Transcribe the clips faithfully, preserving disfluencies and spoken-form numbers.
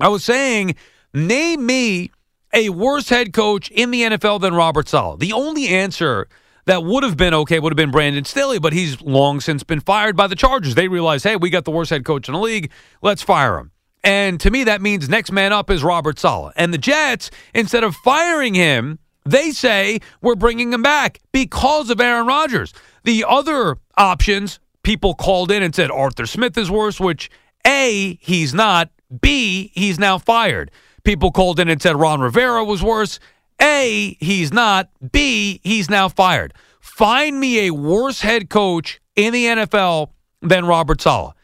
I was saying, name me a worse head coach in the N F L than Robert Saleh. The only answer that would have been okay would have been Brandon Staley, but he's long since been fired by the Chargers. They realize, hey, we got the worst head coach in the league. Let's fire him. And to me, that means next man up is Robert Saleh. And the Jets, instead of firing him, they say we're bringing him back because of Aaron Rodgers. The other options, people called in and said Arthur Smith is worse, which A, he's not. B, he's now fired. People called in and said Ron Rivera was worse. A, he's not. B, he's now fired. Find me a worse head coach in the N F L than Robert Saleh.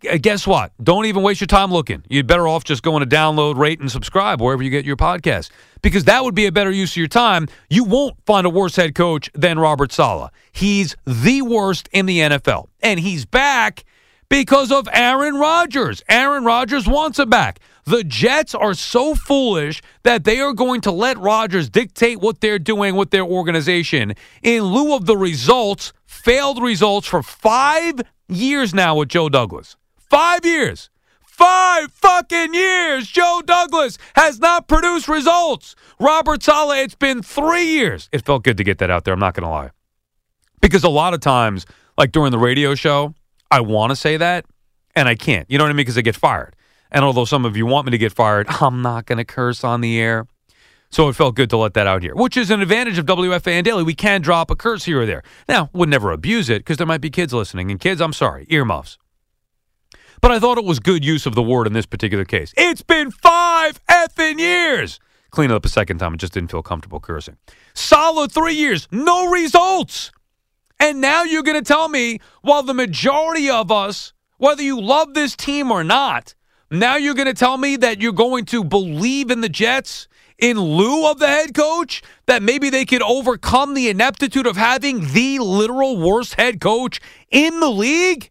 Guess what? Don't even waste your time looking. You'd better off just going to download, rate, and subscribe wherever you get your podcast, because that would be a better use of your time. You won't find a worse head coach than Robert Saleh. He's the worst in the N F L, and he's back because of Aaron Rodgers. Aaron Rodgers wants him back. The Jets are so foolish that they are going to let Rodgers dictate what they're doing with their organization in lieu of the results, failed results for five years now with Joe Douglas. Five years. Five fucking years. Joe Douglas has not produced results. Robert Saleh, it's been three years. It felt good to get that out there. I'm not going to lie. Because a lot of times, like during the radio show, I want to say that, and I can't. You know what I mean? Because I get fired. And although some of you want me to get fired, I'm not going to curse on the air. So it felt good to let that out here, which is an advantage of W F A N Daily. We can drop a curse here or there. Now, would never abuse it because there might be kids listening. And kids, I'm sorry, earmuffs. But I thought it was good use of the word in this particular case. It's been five effing years. Clean it up a second time. I just didn't feel comfortable cursing. Solid three years. No results. And now you're going to tell me, while the majority of us, whether you love this team or not, now you're going to tell me that you're going to believe in the Jets in lieu of the head coach, that maybe they could overcome the ineptitude of having the literal worst head coach in the league?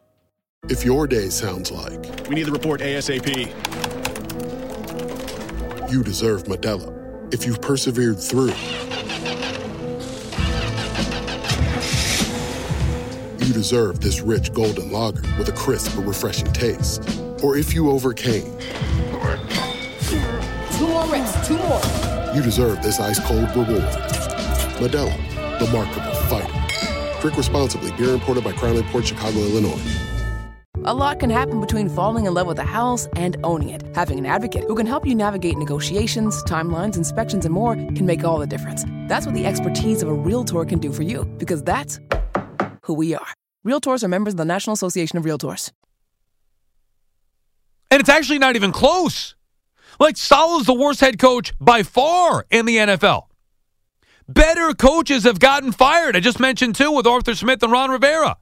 If your day sounds like... We need the report ASAP. You deserve Modelo. If you've persevered through... You deserve this rich golden lager with a crisp but refreshing taste. Or if you overcame... Two more reps, two more. You deserve this ice-cold reward. Modelo, the Remarkable Fighter. Drink responsibly. Beer imported by Crown Import, Chicago, Illinois. A lot can happen between falling in love with a house and owning it. Having an advocate who can help you navigate negotiations, timelines, inspections, and more can make all the difference. That's what the expertise of a Realtor can do for you, because that's who we are. Realtors are members of the National Association of Realtors. And it's actually not even close. Like, Saleh's the worst head coach by far in the N F L. Better coaches have gotten fired. I just mentioned, too, with Arthur Smith and Ron Rivera.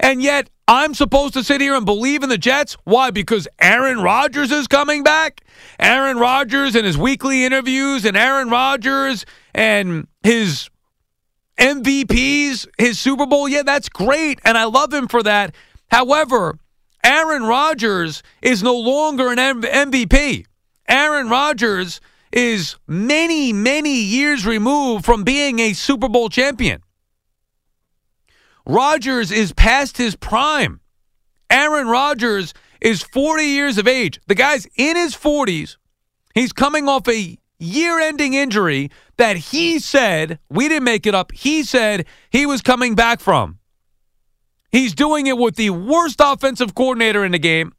And yet, I'm supposed to sit here and believe in the Jets. Why? Because Aaron Rodgers is coming back? Aaron Rodgers and his weekly interviews and Aaron Rodgers and his M V Ps, his Super Bowl. Yeah, that's great, and I love him for that. However, Aaron Rodgers is no longer an M V P. Aaron Rodgers is many, many years removed from being a Super Bowl champion. Rodgers is past his prime. Aaron Rodgers is forty years of age. The guy's in his forties. He's coming off a year-ending injury that he said, we didn't make it up, he said he was coming back from. He's doing it with the worst offensive coordinator in the game.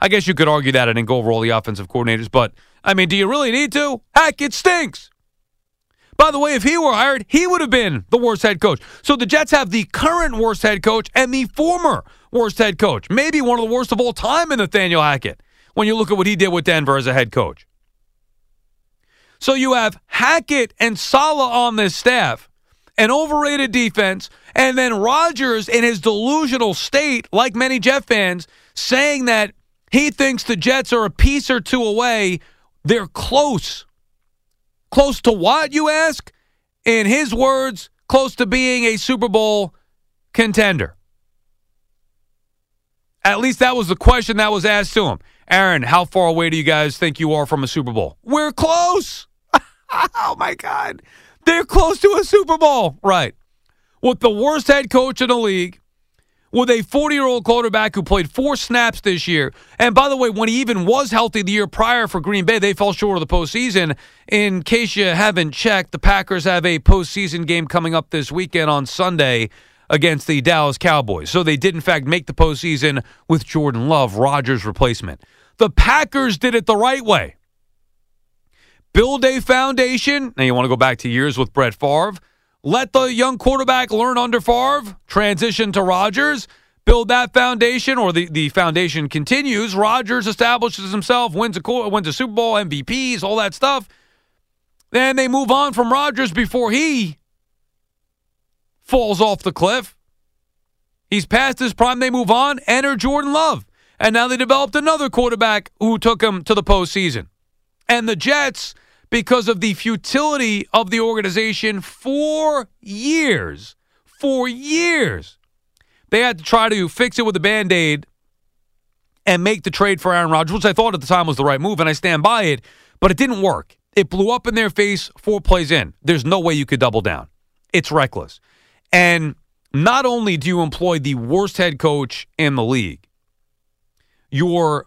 I guess you could argue that. I didn't go over all the offensive coordinators, but, I mean, do you really need to? Heck, it stinks. By the way, if he were hired, he would have been the worst head coach. So the Jets have the current worst head coach and the former worst head coach, maybe one of the worst of all time in Nathaniel Hackett, when you look at what he did with Denver as a head coach. So you have Hackett and Saleh on this staff, an overrated defense, and then Rodgers in his delusional state, like many Jet fans, saying that he thinks the Jets are a piece or two away. They're close. Close to what, you ask? In his words, close to being a Super Bowl contender. At least that was the question that was asked to him. Aaron, how far away do you guys think you are from a Super Bowl? We're close. Oh, my God. They're close to a Super Bowl. Right. With the worst head coach in the league, with a forty-year-old quarterback who played four snaps this year. And by the way, when he even was healthy the year prior for Green Bay, they fell short of the postseason. In case you haven't checked, the Packers have a postseason game coming up this weekend on Sunday against the Dallas Cowboys. So they did, in fact, make the postseason with Jordan Love, Rodgers' replacement. The Packers did it the right way. Build a foundation. Now you want to go back to years with Brett Favre. Let the young quarterback learn under Favre, transition to Rodgers, build that foundation, or the, the foundation continues. Rodgers establishes himself, wins a, wins a Super Bowl, M V Ps, all that stuff. Then they move on from Rodgers before he falls off the cliff. He's past his prime. They move on, enter Jordan Love. And now they developed another quarterback who took him to the postseason. And the Jets, because of the futility of the organization, for years, for years, they had to try to fix it with a Band-Aid and make the trade for Aaron Rodgers, which I thought at the time was the right move, and I stand by it, but it didn't work. It blew up in their face four plays in. There's no way you could double down. It's reckless. And not only do you employ the worst head coach in the league, your,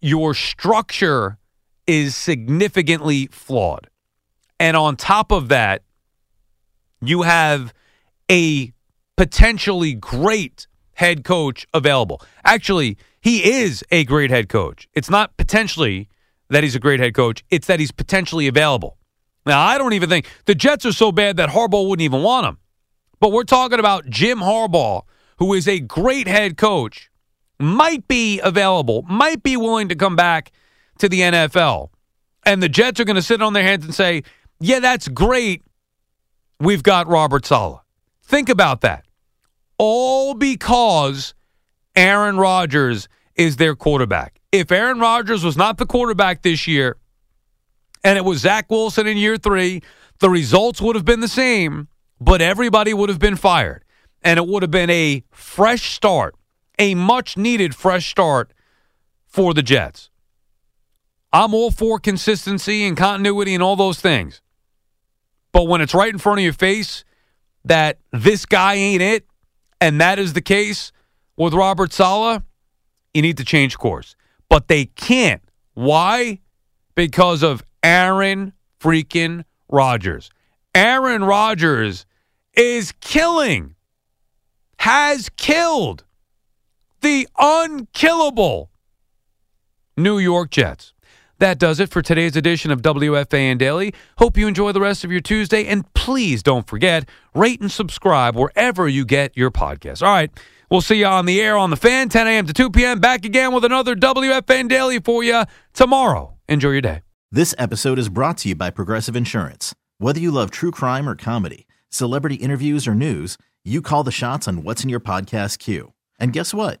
your structure is significantly flawed. And on top of that, you have a potentially great head coach available. Actually, he is a great head coach. It's not potentially that he's a great head coach. It's that he's potentially available. Now, I don't even think the Jets are so bad that Harbaugh wouldn't even want him. But we're talking about Jim Harbaugh, who is a great head coach, might be available, might be willing to come back to the N F L. And the Jets are going to sit on their hands and say, yeah, that's great. We've got Robert Saleh. Think about that. All because Aaron Rodgers is their quarterback. If Aaron Rodgers was not the quarterback this year and it was Zach Wilson in year three, the results would have been the same, but everybody would have been fired. And it would have been a fresh start, a much-needed fresh start for the Jets. I'm all for consistency and continuity and all those things. But when it's right in front of your face that this guy ain't it, and that is the case with Robert Saleh, you need to change course. But they can't. Why? Because of Aaron freaking Rodgers. Aaron Rodgers is killing, has killed the unkillable New York Jets. That does it for today's edition of W F A N Daily. Hope you enjoy the rest of your Tuesday, and please don't forget, rate and subscribe wherever you get your podcasts. All right. We'll see you on the air on the Fan, ten a.m. to two p.m. Back again with another W F A N Daily for you tomorrow. Enjoy your day. This episode is brought to you by Progressive Insurance. Whether you love true crime or comedy, celebrity interviews or news, you call the shots on what's in your podcast queue. And guess what?